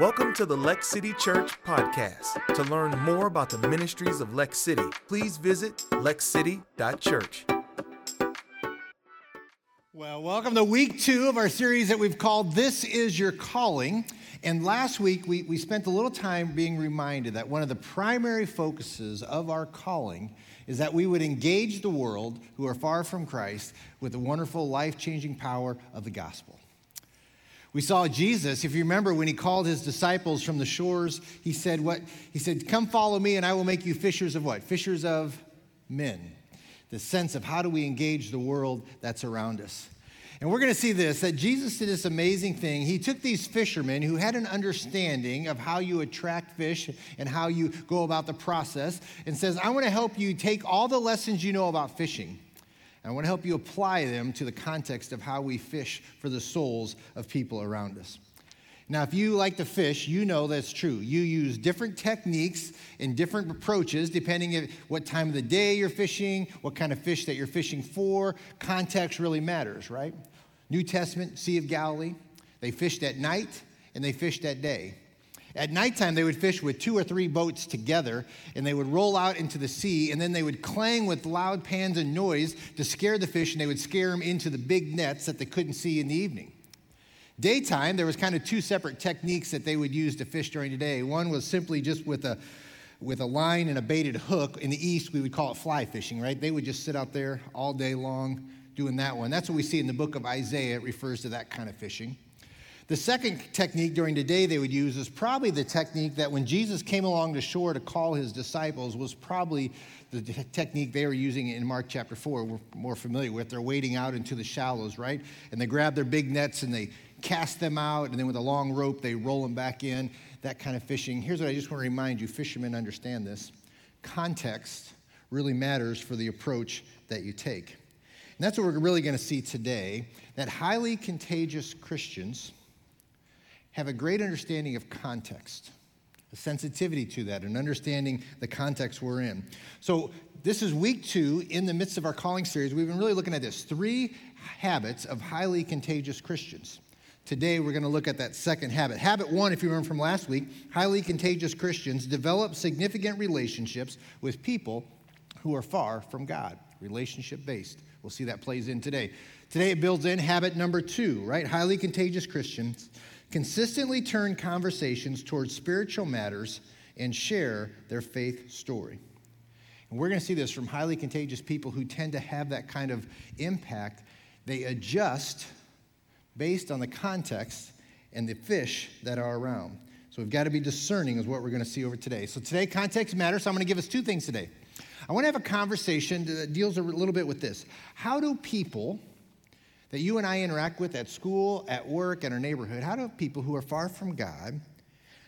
Welcome to the Lex City Church podcast. To learn more about the ministries of Lex City, please visit lexcity.info. Well, welcome to week two of our series that we've called This Is Your Calling. And last week, we spent a little time being reminded that one of the primary focuses of our calling is that we would engage the world who are far from Christ with the wonderful, life-changing power of the gospel. We saw Jesus, if you remember, when he called his disciples from the shores, he said, come follow me and I will make you fishers of what? Fishers of men. The sense of how do we engage the world that's around us. And we're going to see this, that Jesus did this amazing thing. He took these fishermen who had an understanding of how you attract fish and how you go about the process and says, I want to help you take all the lessons you know about fishing. I want to help you apply them to the context of how we fish for the souls of people around us. Now, if you like to fish, you know that's true. You use different techniques and different approaches depending on what time of the day you're fishing, what kind of fish that you're fishing for. Context really matters, right? New Testament, Sea of Galilee, they fished at night and they fished at day. At nighttime, they would fish with 2 or 3 boats together, and they would roll out into the sea, and then they would clang with loud pans and noise to scare the fish, and they would scare them into the big nets that they couldn't see in the evening. Daytime, there was kind of 2 separate techniques that they would use to fish during the day. One was simply just with a line and a baited hook. In the East, we would call it fly fishing, right? They would just sit out there all day long doing that one. That's what we see in the book of Isaiah. It refers to that kind of fishing. The second technique during the day they would use is probably the technique that when Jesus came along the shore to call his disciples was probably the technique they were using in Mark chapter 4. We're more familiar with. They're wading out into the shallows, right? And they grab their big nets and they cast them out. And then with a long rope, they roll them back in. That kind of fishing. Here's what I just want to remind you. Fishermen understand this. Context really matters for the approach that you take. And that's what we're really going to see today. That highly contagious Christians have a great understanding of context, a sensitivity to that, and understanding the context we're in. So this is week 2 in the midst of our calling series. We've been really looking at this, 3 habits of highly contagious Christians. Today, we're going to look at that second habit. Habit 1, if you remember from last week, highly contagious Christians develop significant relationships with people who are far from God, relationship-based. We'll see that plays in today. Today, it builds in habit number 2, right? Highly contagious Christians consistently turn conversations towards spiritual matters and share their faith story. And we're going to see this from highly contagious people who tend to have that kind of impact. They adjust based on the context and the fish that are around. So we've got to be discerning is what we're going to see over today. So today, context matters. So I'm going to give us 2 things today. I want to have a conversation that deals a little bit with this. How do people that you and I interact with at school, at work, at our neighborhood, how do people who are far from God,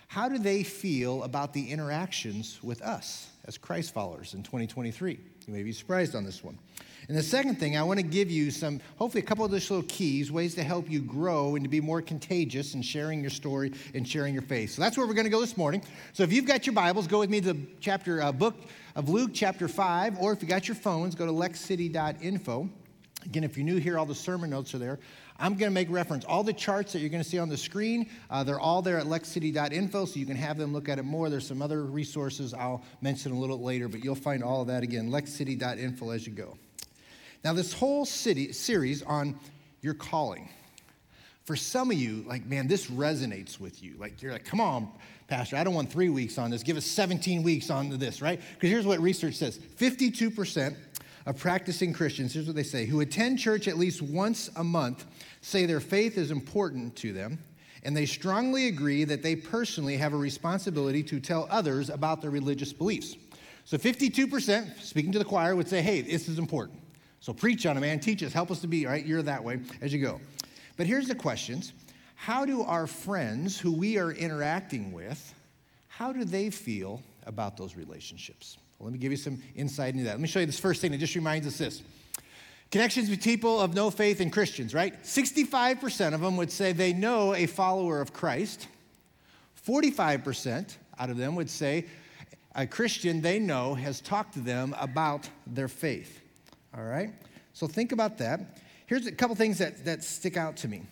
how do they feel about the interactions with us as Christ followers in 2023? You may be surprised on this one. And the second thing, I want to give you some, hopefully a couple of those little keys, ways to help you grow and to be more contagious in sharing your story and sharing your faith. So that's where we're going to go this morning. So if you've got your Bibles, go with me to the book of Luke chapter 5, or if you got your phones, go to lexcity.info. Again, if you're new here, all the sermon notes are there. I'm going to make reference. All the charts that you're going to see on the screen, they're all there at lexcity.info, so you can have them look at it more. There's some other resources I'll mention a little later, but you'll find all of that, again, lexcity.info as you go. Now, this whole series on your calling, for some of you, like, man, this resonates with you. Like, you're like, come on, Pastor, I don't want 3 weeks on this. Give us 17 weeks on this, right? Because here's what research says. 52% of practicing Christians, here's what they say, who attend church at least once a month say their faith is important to them, and they strongly agree that they personally have a responsibility to tell others about their religious beliefs. So 52%, speaking to the choir, would say, hey, this is important. So preach on it, man, teach us, help us to be, right? You're that way as you go. But here's the questions. How do our friends who we are interacting with, how do they feel about those relationships? Well, let me give you some insight into that. Let me show you this first thing that just reminds us this. Connections with people of no faith and Christians, right? 65% of them would say they know a follower of Christ. 45% out of them would say a Christian they know has talked to them about their faith, all right? So think about that. Here's a couple things that stick out to me.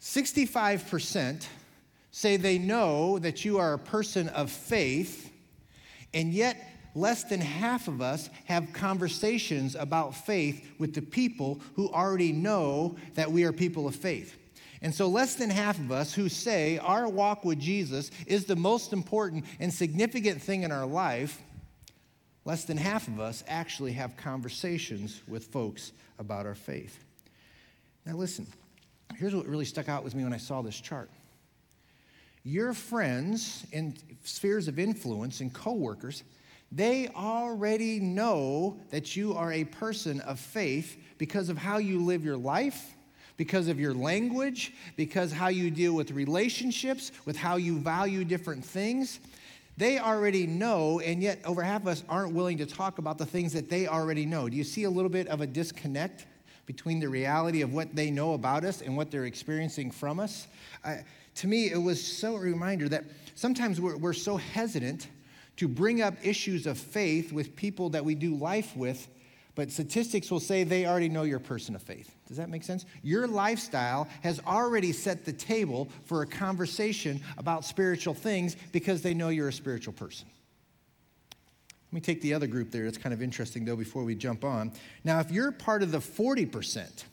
65% say they know that you are a person of faith, and yet less than half of us have conversations about faith with the people who already know that we are people of faith. And so less than half of us who say our walk with Jesus is the most important and significant thing in our life, less than half of us actually have conversations with folks about our faith. Now listen, here's what really stuck out with me when I saw this chart. Your friends and spheres of influence and coworkers, they already know that you are a person of faith because of how you live your life, because of your language, because how you deal with relationships, with how you value different things. They already know, and yet over half of us aren't willing to talk about the things that they already know. Do you see a little bit of a disconnect between the reality of what they know about us and what they're experiencing from us? To me, it was so a reminder that sometimes we're so hesitant to bring up issues of faith with people that we do life with, but statistics will say they already know you're a person of faith. Does that make sense? Your lifestyle has already set the table for a conversation about spiritual things because they know you're a spiritual person. Let me take the other group there. It's kind of interesting, though, before we jump on. Now, if you're part of the 40%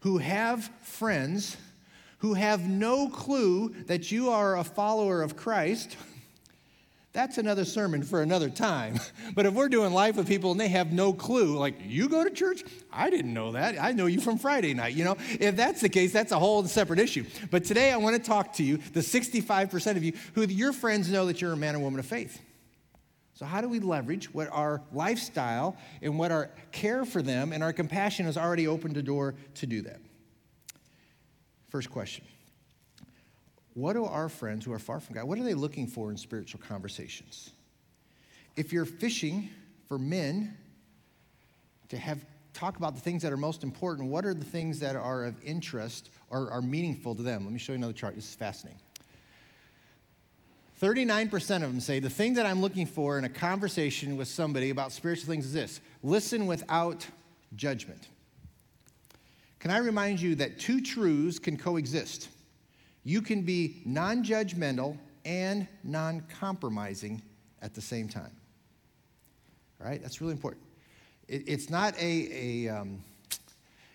who have friends who have no clue that you are a follower of Christ, that's another sermon for another time. But if we're doing life with people and they have no clue, like, you go to church? I didn't know that. I know you from Friday night, you know? If that's the case, that's a whole separate issue. But today I want to talk to you, the 65% of you, who your friends know that you're a man or woman of faith. So how do we leverage what our lifestyle and what our care for them and our compassion has already opened the door to do that? First question. What do our friends who are far from God, what are they looking for in spiritual conversations? If you're fishing for men to have talk about the things that are most important, what are the things that are of interest or are meaningful to them? Let me show you another chart. This is fascinating. 39% of them say the thing that I'm looking for in a conversation with somebody about spiritual things is this: listen without judgment. Can I remind you that two truths can coexist? You can be non-judgmental and non-compromising at the same time. All right, that's really important. It's not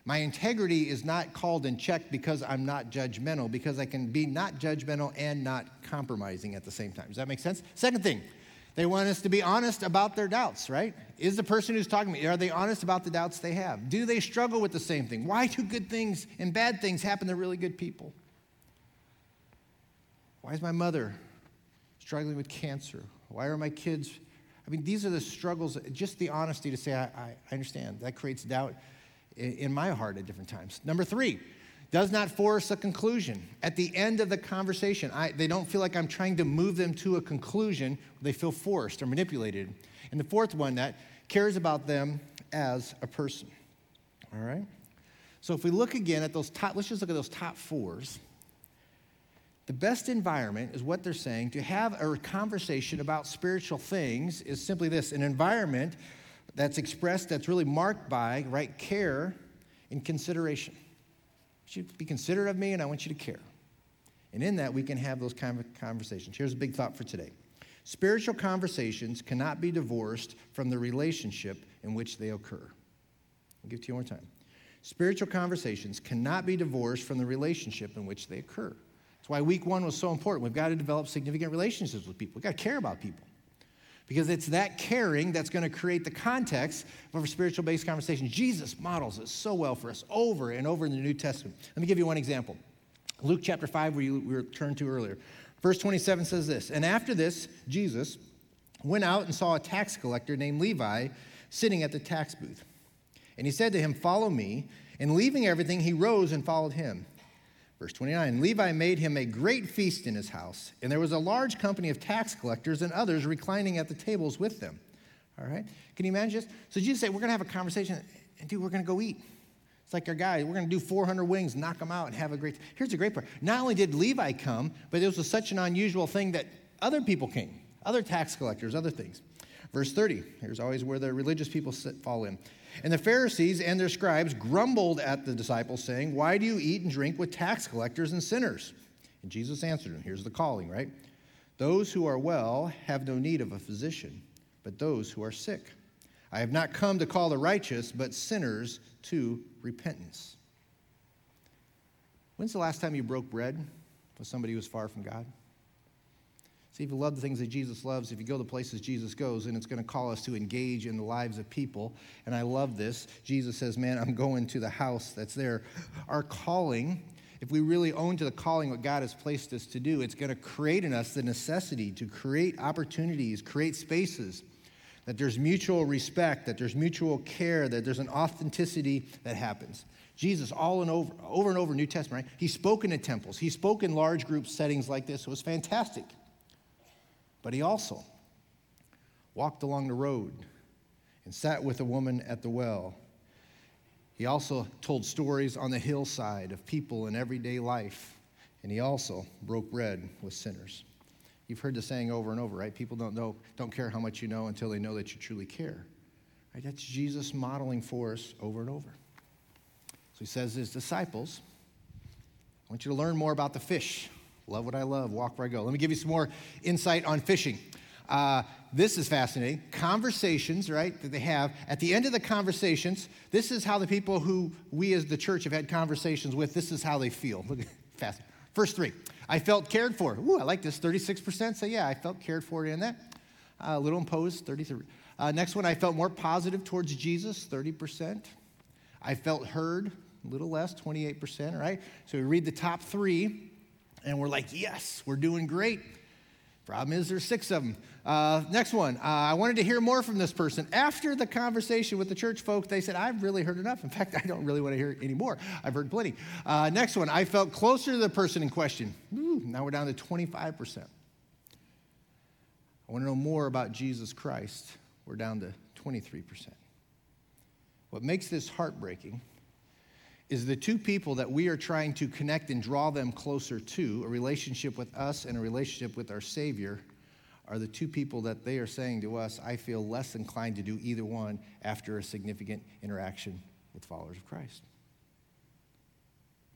my integrity is not called in check because I'm not judgmental, because I can be not judgmental and not compromising at the same time. Does that make sense? Second thing, they want us to be honest about their doubts, right? Is the person who's talking to me, are they honest about the doubts they have? Do they struggle with the same thing? Why do good things and bad things happen to really good people? Why is my mother struggling with cancer? Why are my kids? I mean, these are the struggles, just the honesty to say, I understand. That creates doubt in my heart at different times. Number three, does not force a conclusion. At the end of the conversation, they don't feel like I'm trying to move them to a conclusion. They feel forced or manipulated. And the fourth one, that cares about them as a person. All right? So if we look again at those top, let's just look at those top fours. The best environment is what they're saying. To have a conversation about spiritual things is simply this: an environment that's expressed, that's really marked by, right, care and consideration. You should be considerate of me, and I want you to care. And in that, we can have those kind of conversations. Here's a big thought for today. Spiritual conversations cannot be divorced from the relationship in which they occur. I'll give it to you one more time. Spiritual conversations cannot be divorced from the relationship in which they occur. That's why week one was so important. We've got to develop significant relationships with people. We've got to care about people, because it's that caring that's going to create the context of a spiritual-based conversation. Jesus models it so well for us over and over in the New Testament. Let me give you one example. Luke chapter 5, where we were turned to earlier. Verse 27 says this: "And after this, Jesus went out and saw a tax collector named Levi sitting at the tax booth. And he said to him, 'Follow me.' And leaving everything, he rose and followed him." Verse 29, "Levi made him a great feast in his house, and there was a large company of tax collectors and others reclining at the tables with them." All right? Can you imagine this? So Jesus said, we're going to have a conversation, and dude, we're going to go eat. It's like our guy, we're going to do 400 wings, knock them out, and have a great time. Here's the great part. Not only did Levi come, but it was such an unusual thing that other people came, other tax collectors, other things. Verse 30, here's always where the religious people fall in. "And the Pharisees and their scribes grumbled at the disciples, saying, 'Why do you eat and drink with tax collectors and sinners?' And Jesus answered him. Here's the calling, right? Those who are well have no need of a physician, but those who are sick. I have not come to call the righteous, but sinners to repentance. When's the last time you broke bread with somebody who was far from God? See, if you love the things that Jesus loves, if you go the places Jesus goes, and it's going to call us to engage in the lives of people. And I love this. Jesus says, man, I'm going to the house that's there. Our calling, if we really own to the calling what God has placed us to do, it's going to create in us the necessity to create opportunities, create spaces, that there's mutual respect, that there's mutual care, that there's an authenticity that happens. Jesus, over and over, New Testament, right? He spoke in temples. He spoke in large group settings like this. It was fantastic. But he also walked along the road and sat with a woman at the well. He also told stories on the hillside of people in everyday life. And he also broke bread with sinners. You've heard the saying over and over, right? People don't care how much you know until they know that you truly care. Right? That's Jesus modeling for us over and over. So he says to his disciples, I want you to learn more about the fish. Love what I love, walk where I go. Let me give you some more insight on fishing. This is fascinating. Conversations, right, that they have. At the end of the conversations, this is how the people who we as the church have had conversations with, this is how they feel. Look, fascinating. First three, I felt cared for. Ooh, I like this. 36% say, yeah, I felt cared for in that. A little imposed, 33. Next one, I felt more positive towards Jesus, 30%. I felt heard, a little less, 28%, right? So we read the top three, and we're like, yes, we're doing great. Problem is, there's six of them. Next one, I wanted to hear more from this person. After the conversation with the church folk, they said, I've really heard enough. In fact, I don't really want to hear any more. I've heard plenty. Next one, I felt closer to the person in question. Ooh, now we're down to 25%. I want to know more about Jesus Christ. We're down to 23%. What makes this heartbreaking is the two people that we are trying to connect and draw them closer to, a relationship with us and a relationship with our Savior, are the two people that they are saying to us, I feel less inclined to do either one after a significant interaction with followers of Christ.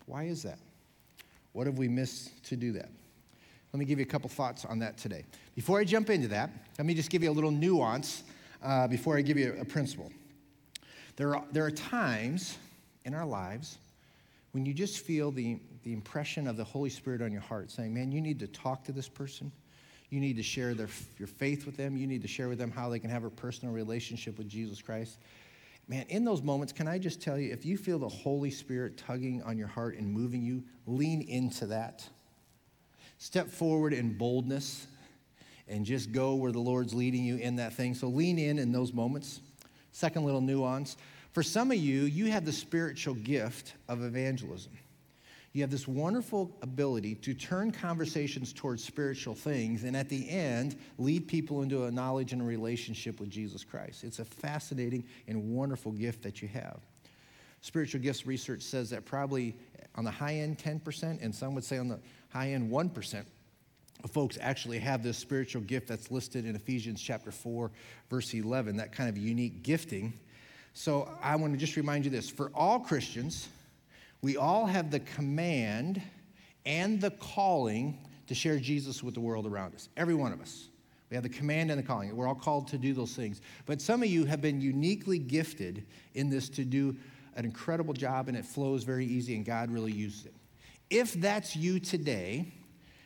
Why is that? What have we missed to do that? Let me give you a couple thoughts on that today. Before I jump into that, let me just give you a little nuance before I give you a principle. There are times in our lives when you just feel the impression of the Holy Spirit on your heart saying, man, you need to talk to this person. You need to share your faith with them. You need to share with them how they can have a personal relationship with Jesus Christ. Man, in those moments, can I just tell you, if you feel the Holy Spirit tugging on your heart and moving you, lean into that. Step forward in boldness and just go where the Lord's leading you in that thing. So lean in those moments. Second little nuance. For some of you, you have the spiritual gift of evangelism. You have this wonderful ability to turn conversations towards spiritual things and at the end, lead people into a knowledge and a relationship with Jesus Christ. It's a fascinating and wonderful gift that you have. Spiritual gifts research says that probably on the high end, 10%, and some would say on the high end, 1%, of folks actually have this spiritual gift that's listed in Ephesians chapter 4, verse 11, that kind of unique gifting. So I want to just remind you this. For all Christians, we all have the command and the calling to share Jesus with the world around us. Every one of us. We have the command and the calling. We're all called to do those things. But some of you have been uniquely gifted in this to do an incredible job, and it flows very easy, and God really uses it. If that's you today,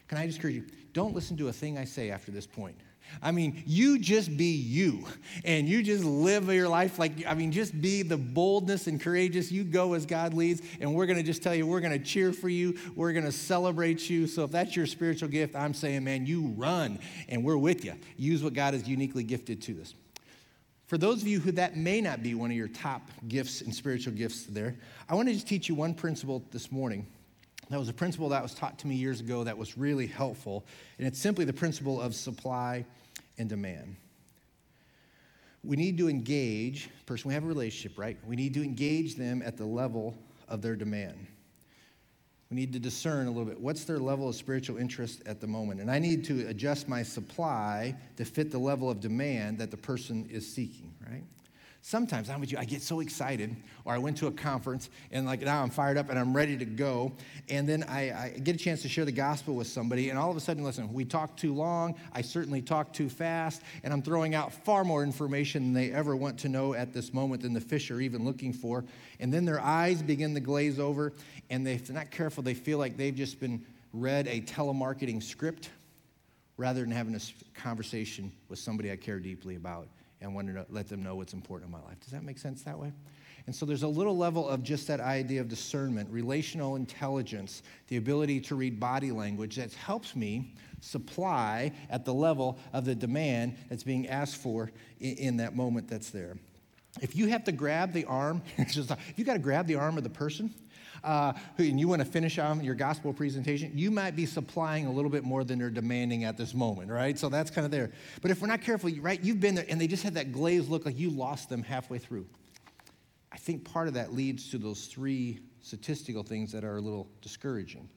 can I just encourage you, don't listen to a thing I say after this point. I mean, you just be you, and you just live your life like, I mean, just be the boldness and courageous. You go as God leads, and we're going to just tell you, we're going to cheer for you. We're going to celebrate you. So if that's your spiritual gift, I'm saying, man, you run, and we're with you. Use what God has uniquely gifted to us. For those of you who that may not be one of your top gifts and spiritual gifts there, I want to just teach you one principle this morning. That was a principle that was taught to me years ago that was really helpful, and it's simply the principle of supply and demand. We need to engage a person. We have a relationship, right? We need to engage them at the level of their demand. We need to discern a little bit. What's their level of spiritual interest at the moment? And I need to adjust my supply to fit the level of demand that the person is seeking, right? Sometimes I get so excited, or I went to a conference and like now I'm fired up and I'm ready to go. And then I get a chance to share the gospel with somebody, and all of a sudden, listen, we talk too long, I certainly talk too fast, and I'm throwing out far more information than they ever want to know at this moment than the fish are even looking for. And then their eyes begin to glaze over, and if they're not careful, they feel like they've just been read a telemarketing script rather than having a conversation with somebody I care deeply about and want to let them know what's important in my life. Does that make sense that way? And so there's a little level of just that idea of discernment, relational intelligence, the ability to read body language that helps me supply at the level of the demand that's being asked for in that moment that's there. If you have to grab the arm, you got to grab the arm of the person, and you want to finish on your gospel presentation, you might be supplying a little bit more than they're demanding at this moment, right? So that's kind of there. But if we're not careful, right, you've been there, and they just had that glazed look like you lost them halfway through. I think part of that leads to those three statistical things that are a little discouraging.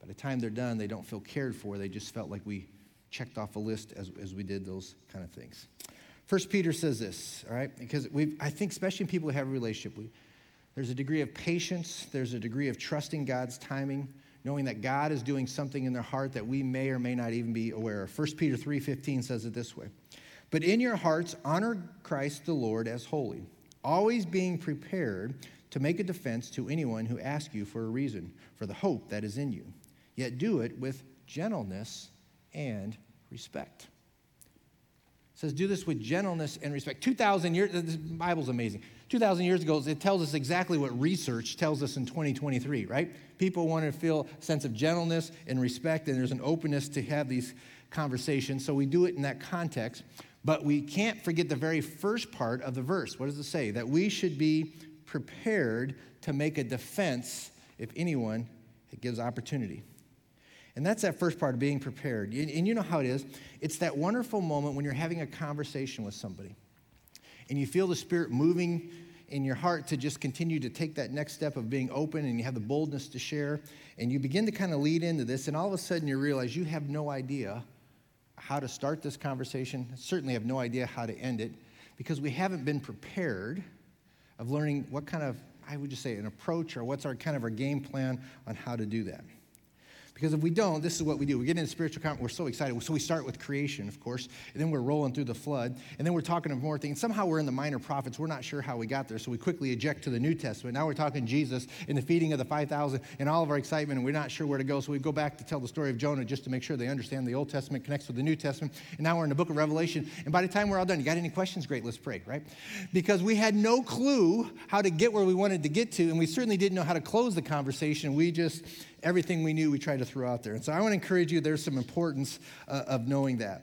By the time they're done, they don't feel cared for. They just felt like we checked off a list as we did those kind of things. First Peter says this, all right, because I think especially in people who have a relationship with, there's a degree of patience. There's a degree of trusting God's timing, knowing that God is doing something in their heart that we may or may not even be aware of. 1 Peter 3:15 says it this way. But in your hearts, honor Christ the Lord as holy, always being prepared to make a defense to anyone who asks you for a reason, for the hope that is in you. Yet do it with gentleness and respect. It says, do this with gentleness and respect. 2,000 years, the Bible's amazing. 2,000 years ago, it tells us exactly what research tells us in 2023, right? People want to feel a sense of gentleness and respect, and there's an openness to have these conversations. So we do it in that context, but we can't forget the very first part of the verse. What does it say? That we should be prepared to make a defense if anyone gives opportunity. And that's that first part of being prepared. And you know how it is. It's that wonderful moment when you're having a conversation with somebody, and you feel the Spirit moving in your heart to just continue to take that next step of being open, and you have the boldness to share, and you begin to kind of lead into this, and all of a sudden you realize you have no idea how to start this conversation, certainly have no idea how to end it, because we haven't been prepared of learning what kind of, I would just say, an approach, or what's our kind of our game plan on how to do that. Because if we don't, this is what we do. We get into spiritual conference. We're so excited. So we start with creation, of course, and then we're rolling through the flood, and then we're talking of more things. Somehow we're in the minor prophets. We're not sure how we got there, so we quickly eject to the New Testament. Now we're talking Jesus and the feeding of the 5,000 and all of our excitement, and we're not sure where to go, so we go back to tell the story of Jonah just to make sure they understand the Old Testament connects with the New Testament, and now we're in the book of Revelation, and by the time we're all done, you got any questions? Great, let's pray, right? Because we had no clue how to get where we wanted to get to, and we certainly didn't know how to close the conversation. We just... everything we knew, we tried to throw out there. And so I want to encourage you, there's some importance of knowing that.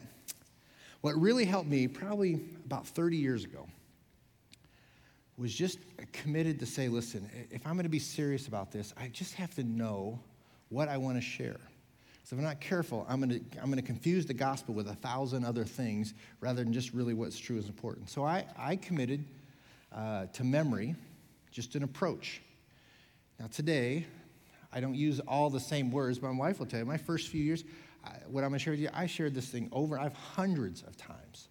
What really helped me probably about 30 years ago was just committed to say, listen, if I'm going to be serious about this, I just have to know what I want to share. So if I'm not careful, I'm going to confuse the gospel with 1,000 other things rather than just really what's true is important. So I committed to memory, just an approach. Now today, I don't use all the same words, but my wife will tell you, my first few years, what I'm going to share with you, I shared this thing over, I've hundreds of times,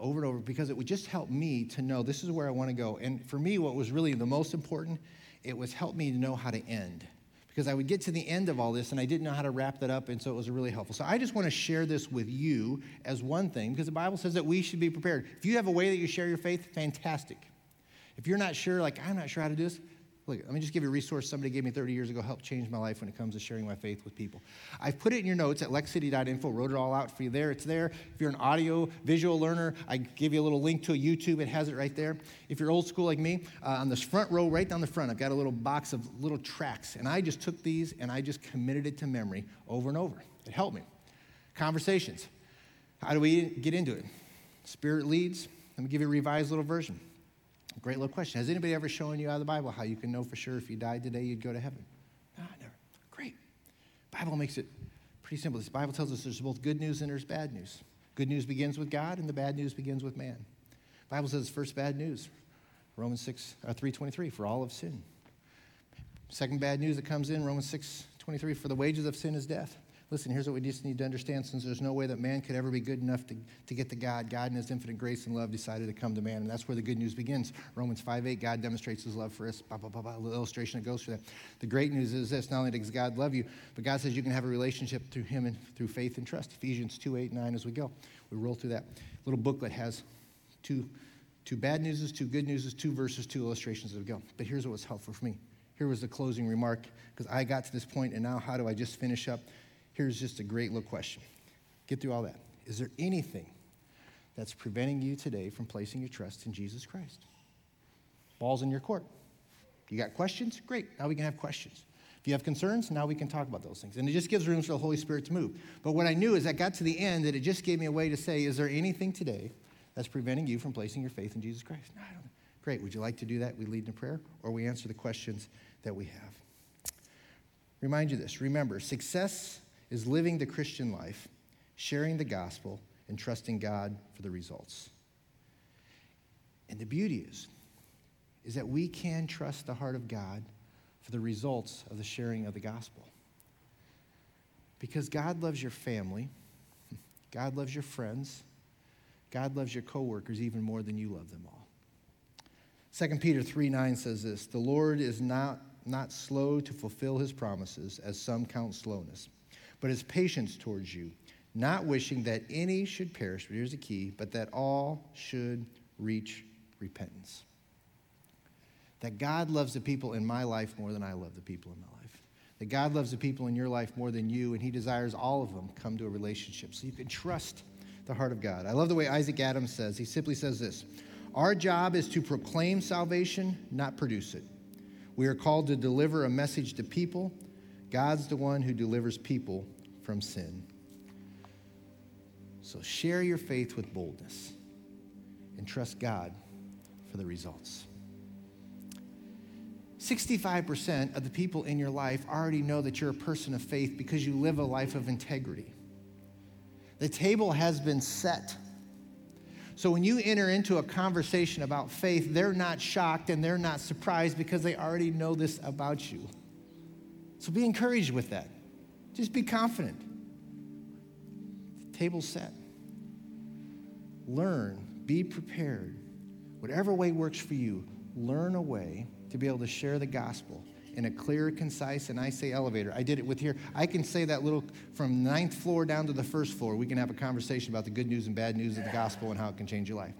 over and over, because it would just help me to know this is where I want to go. And for me, what was really the most important, it was help me to know how to end, because I would get to the end of all this, and I didn't know how to wrap that up, and so it was really helpful. So I just want to share this with you as one thing, because the Bible says that we should be prepared. If you have a way that you share your faith, fantastic. If you're not sure, like, I'm not sure how to do this, look, let me just give you a resource somebody gave me 30 years ago, helped change my life when it comes to sharing my faith with people. I've put it in your notes at lexcity.info, wrote it all out for you there. It's there. If you're an audio visual learner, I give you a little link to a YouTube. It has it right there. If you're old school like me, on this front row, right down the front, I've got a little box of little tracks. And I just took these and I just committed it to memory over and over. It helped me. Conversations. How do we get into it? Spirit leads. Let me give you a revised little version. Great little question. Has anybody ever shown you out of the Bible how you can know for sure if you died today you'd go to heaven? No, never. Great. Bible makes it pretty simple. This Bible tells us there's both good news and there's bad news. Good news begins with God and the bad news begins with man. Bible says first bad news, Romans 3:23, for all of sin. Second bad news that comes in, Romans 6:23, for the wages of sin is death. Listen, here's what we just need to understand. Since there's no way that man could ever be good enough to get to God, God in his infinite grace and love decided to come to man. And that's where the good news begins. Romans 5:8, God demonstrates his love for us. Blah, blah, blah, blah. A little illustration that goes for that. The great news is this. Not only does God love you, but God says you can have a relationship through him and through faith and trust. Ephesians 2:8-9 as we go. We roll through that. Little booklet has two bad newses, two good newses, two verses, two illustrations as we go. But here's what was helpful for me. Here was the closing remark, because I got to this point, and now how do I just finish up? Here's just a great little question. Get through all that. Is there anything that's preventing you today from placing your trust in Jesus Christ? Ball's in your court. You got questions? Great. Now we can have questions. If you have concerns, now we can talk about those things. And it just gives room for the Holy Spirit to move. But what I knew is I got to the end, that it just gave me a way to say, is there anything today that's preventing you from placing your faith in Jesus Christ? No, I don't know. Great, would you like to do that? We lead in prayer, or we answer the questions that we have. Remind you this. Remember, success is living the Christian life, sharing the gospel, and trusting God for the results. And the beauty is that we can trust the heart of God for the results of the sharing of the gospel. Because God loves your family, God loves your friends, God loves your coworkers even more than you love them all. 2 Peter 3:9 says this, the Lord is not slow to fulfill his promises, as some count slowness, but his patience towards you, not wishing that any should perish, but here's the key, but that all should reach repentance. That God loves the people in my life more than I love the people in my life. That God loves the people in your life more than you, and he desires all of them come to a relationship. So you can trust the heart of God. I love the way Isaac Adams says, he simply says this, our job is to proclaim salvation, not produce it. We are called to deliver a message to people. God's the one who delivers people from sin. So share your faith with boldness and trust God for the results. 65% of the people in your life already know that you're a person of faith because you live a life of integrity. The table has been set. So when you enter into a conversation about faith, they're not shocked and they're not surprised because they already know this about you. So be encouraged with that. Just be confident. The table's set. Learn, be prepared. Whatever way works for you, learn a way to be able to share the gospel in a clear, concise, and I say elevator. I did it with here. I can say that little from 9th floor down to the 1st floor. We can have a conversation about the good news and bad news of the gospel and how it can change your life.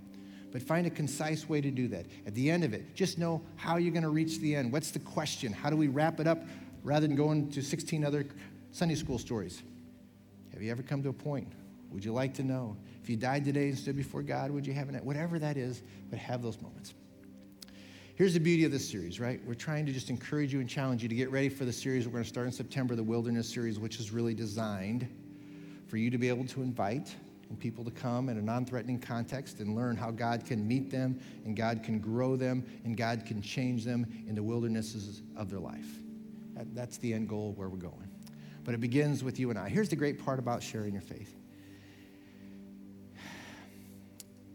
But find a concise way to do that. At the end of it, just know how you're going to reach the end. What's the question? How do we wrap it up rather than going to 16 other Sunday school stories? Have you ever come to a point? Would you like to know? If you died today and stood before God, would you have it? Whatever that is, but have those moments. Here's the beauty of this series, right? We're trying to just encourage you and challenge you to get ready for the series. We're going to start in September, the Wilderness Series, which is really designed for you to be able to invite and people to come in a non-threatening context and learn how God can meet them and God can grow them and God can change them in the wildernesses of their life. That's the end goal of where we're going. But it begins with you and I. Here's the great part about sharing your faith.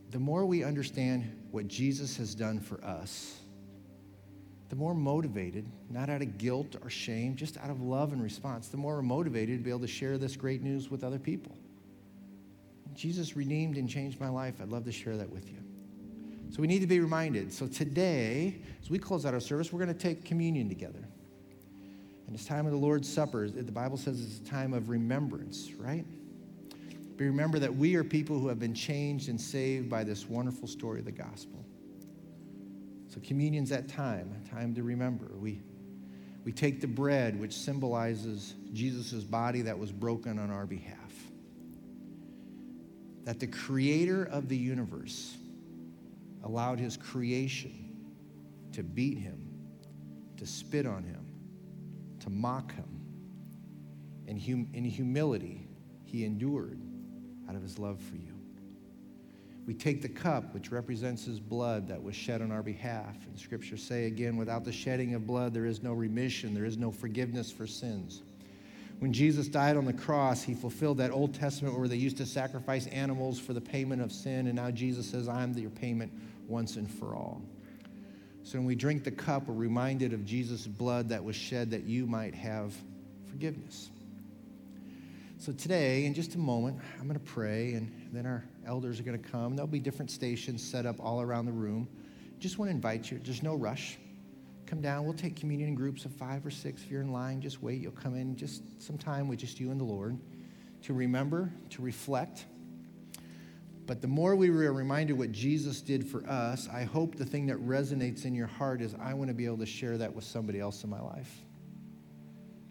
The more we understand what Jesus has done for us, the more motivated, not out of guilt or shame, just out of love and response, the more we're motivated to be able to share this great news with other people. Jesus redeemed and changed my life. I'd love to share that with you. So we need to be reminded. So today, as we close out our service, we're going to take communion together. And this time of the Lord's Supper, the Bible says it's a time of remembrance, right? We remember that we are people who have been changed and saved by this wonderful story of the gospel. So communion's that time to remember. We take the bread, which symbolizes Jesus' body that was broken on our behalf. That the creator of the universe allowed his creation to beat him, to spit on him, to mock him. And in humility, he endured out of his love for you. We take the cup, which represents his blood that was shed on our behalf. And scriptures say again, without the shedding of blood, there is no remission. There is no forgiveness for sins. When Jesus died on the cross, he fulfilled that Old Testament where they used to sacrifice animals for the payment of sin. And now Jesus says, I'm your payment once and for all. So when we drink the cup, we're reminded of Jesus' blood that was shed that you might have forgiveness. So today, in just a moment, I'm going to pray, and then our elders are going to come. There'll be different stations set up all around the room. Just want to invite you. There's no rush. Come down. We'll take communion in groups of 5 or 6. If you're in line, just wait. You'll come in just some time with just you and the Lord to remember, to reflect. But the more we were reminded what Jesus did for us, I hope the thing that resonates in your heart is I want to be able to share that with somebody else in my life.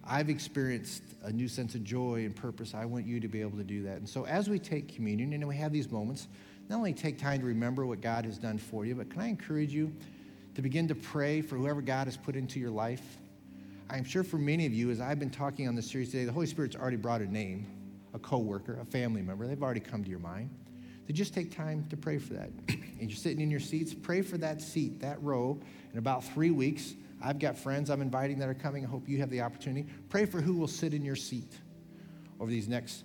I've experienced a new sense of joy and purpose. I want you to be able to do that. And so as we take communion and we have these moments, not only take time to remember what God has done for you, but can I encourage you to begin to pray for whoever God has put into your life? I'm sure for many of you, as I've been talking on this series today, the Holy Spirit's already brought a name, a coworker, a family member. They've already come to your mind. So just take time to pray for that. And you're sitting in your seats, pray for that seat, that row. In about 3 weeks, I've got friends I'm inviting that are coming. I hope you have the opportunity. Pray for who will sit in your seat over these next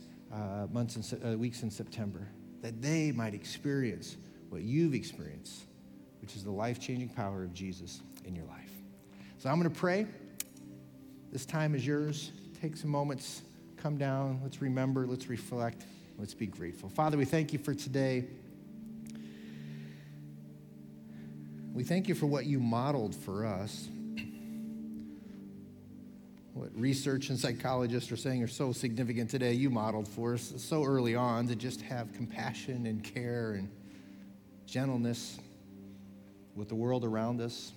months and weeks in September, that they might experience what you've experienced, which is the life-changing power of Jesus in your life. So I'm going to pray. This time is yours. Take some moments. Come down. Let's remember. Let's reflect. Let's be grateful. Father, we thank you for today. We thank you for what you modeled for us. What research and psychologists are saying are so significant today, you modeled for us so early on to just have compassion and care and gentleness with the world around us.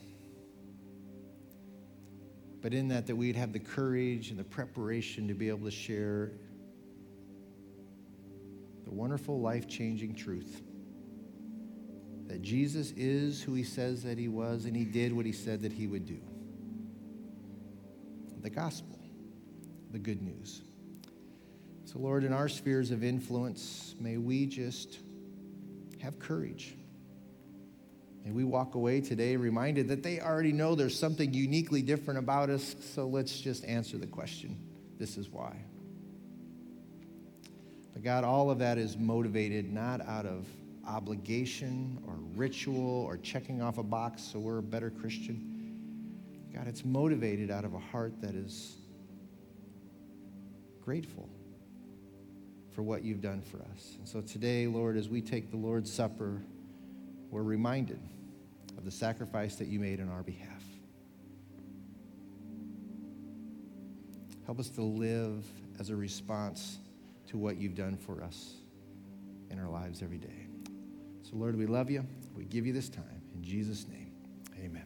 But in that we'd have the courage and the preparation to be able to share the wonderful, life-changing truth that Jesus is who he says that he was, and he did what he said that he would do. The gospel, the good news. So, Lord, in our spheres of influence, may we just have courage. May we walk away today reminded that they already know there's something uniquely different about us, so let's just answer the question, this is why. But God, all of that is motivated not out of obligation or ritual or checking off a box so we're a better Christian. God, it's motivated out of a heart that is grateful for what you've done for us. And so today, Lord, as we take the Lord's Supper, we're reminded of the sacrifice that you made on our behalf. Help us to live as a response to what you've done for us in our lives every day. So, Lord, we love you. We give you this time. In Jesus' name, amen.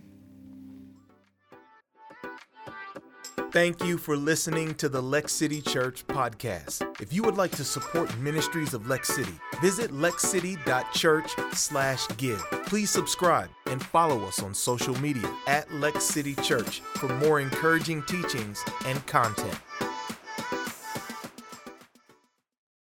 Thank you for listening to the Lex City Church podcast. If you would like to support ministries of Lex City, visit lexcity.church/give. Please subscribe and follow us on social media @Lex City Church for more encouraging teachings and content.